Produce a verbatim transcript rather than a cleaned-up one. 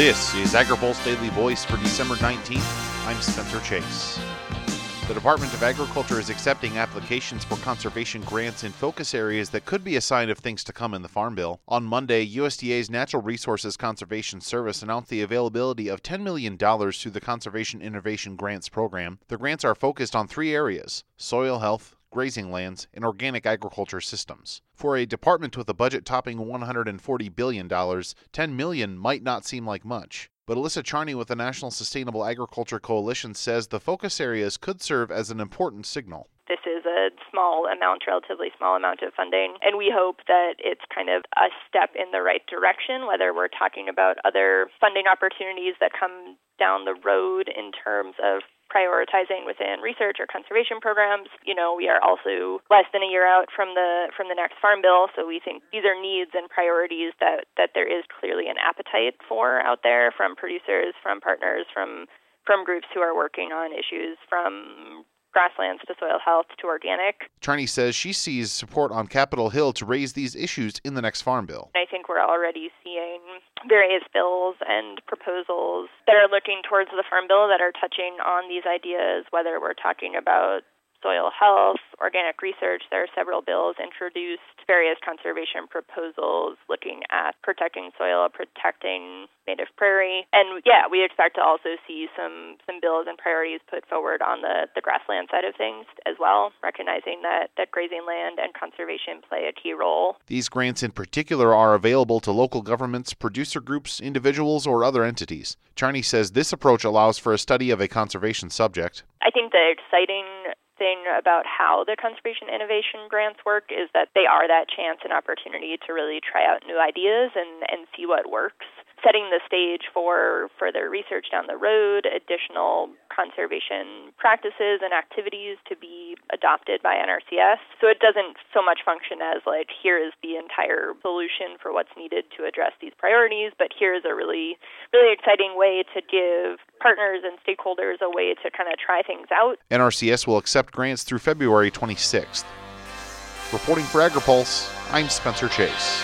This is AgriPulse Daily Voice for December nineteenth. I'm Spencer Chase. The Department of Agriculture is accepting applications for conservation grants in focus areas that could be a sign of things to come in the Farm Bill. On Monday, U S D A's Natural Resources Conservation Service announced the availability of ten million dollars through the Conservation Innovation Grants Program. The grants are focused on three areas: soil health, grazing lands, and organic agriculture systems. For a department with a budget topping one hundred forty billion dollars, ten million dollars might not seem like much. But Alyssa Charney with the National Sustainable Agriculture Coalition says the focus areas could serve as an important signal. This is a small amount, relatively small amount of funding, and we hope that it's kind of a step in the right direction, whether we're talking about other funding opportunities that come down the road in terms of prioritizing within research or conservation programs. You know, we are also less than a year out from the from the next Farm Bill, so we think these are needs and priorities that, that there is clearly an appetite for out there from producers, from partners, from from groups who are working on issues from grasslands to soil health to organic. Charney says she sees support on Capitol Hill to raise these issues in the next Farm Bill. I think we're already seeing various bills and proposals that are looking towards the Farm Bill that are touching on these ideas, whether we're talking about soil health, organic research. There are several bills introduced, various conservation proposals looking at protecting soil, protecting native prairie. And yeah, we expect to also see some, some bills and priorities put forward on the, the grassland side of things as well, recognizing that, that grazing land and conservation play a key role. These grants in particular are available to local governments, producer groups, individuals, or other entities. Charney says this approach allows for a study of a conservation subject. I think the exciting thing about how the conservation innovation grants work is that they are that chance and opportunity to really try out new ideas and, and see what works, setting the stage for further research down the road, additional conservation practices and activities to be adopted by N R C S. So it doesn't so much function as like, here is the entire solution for what's needed to address these priorities, but here is a really, really exciting way to give partners and stakeholders a way to kind of try things out. N R C S will accept grants through February twenty-sixth. Reporting for AgriPulse, I'm Spencer Chase.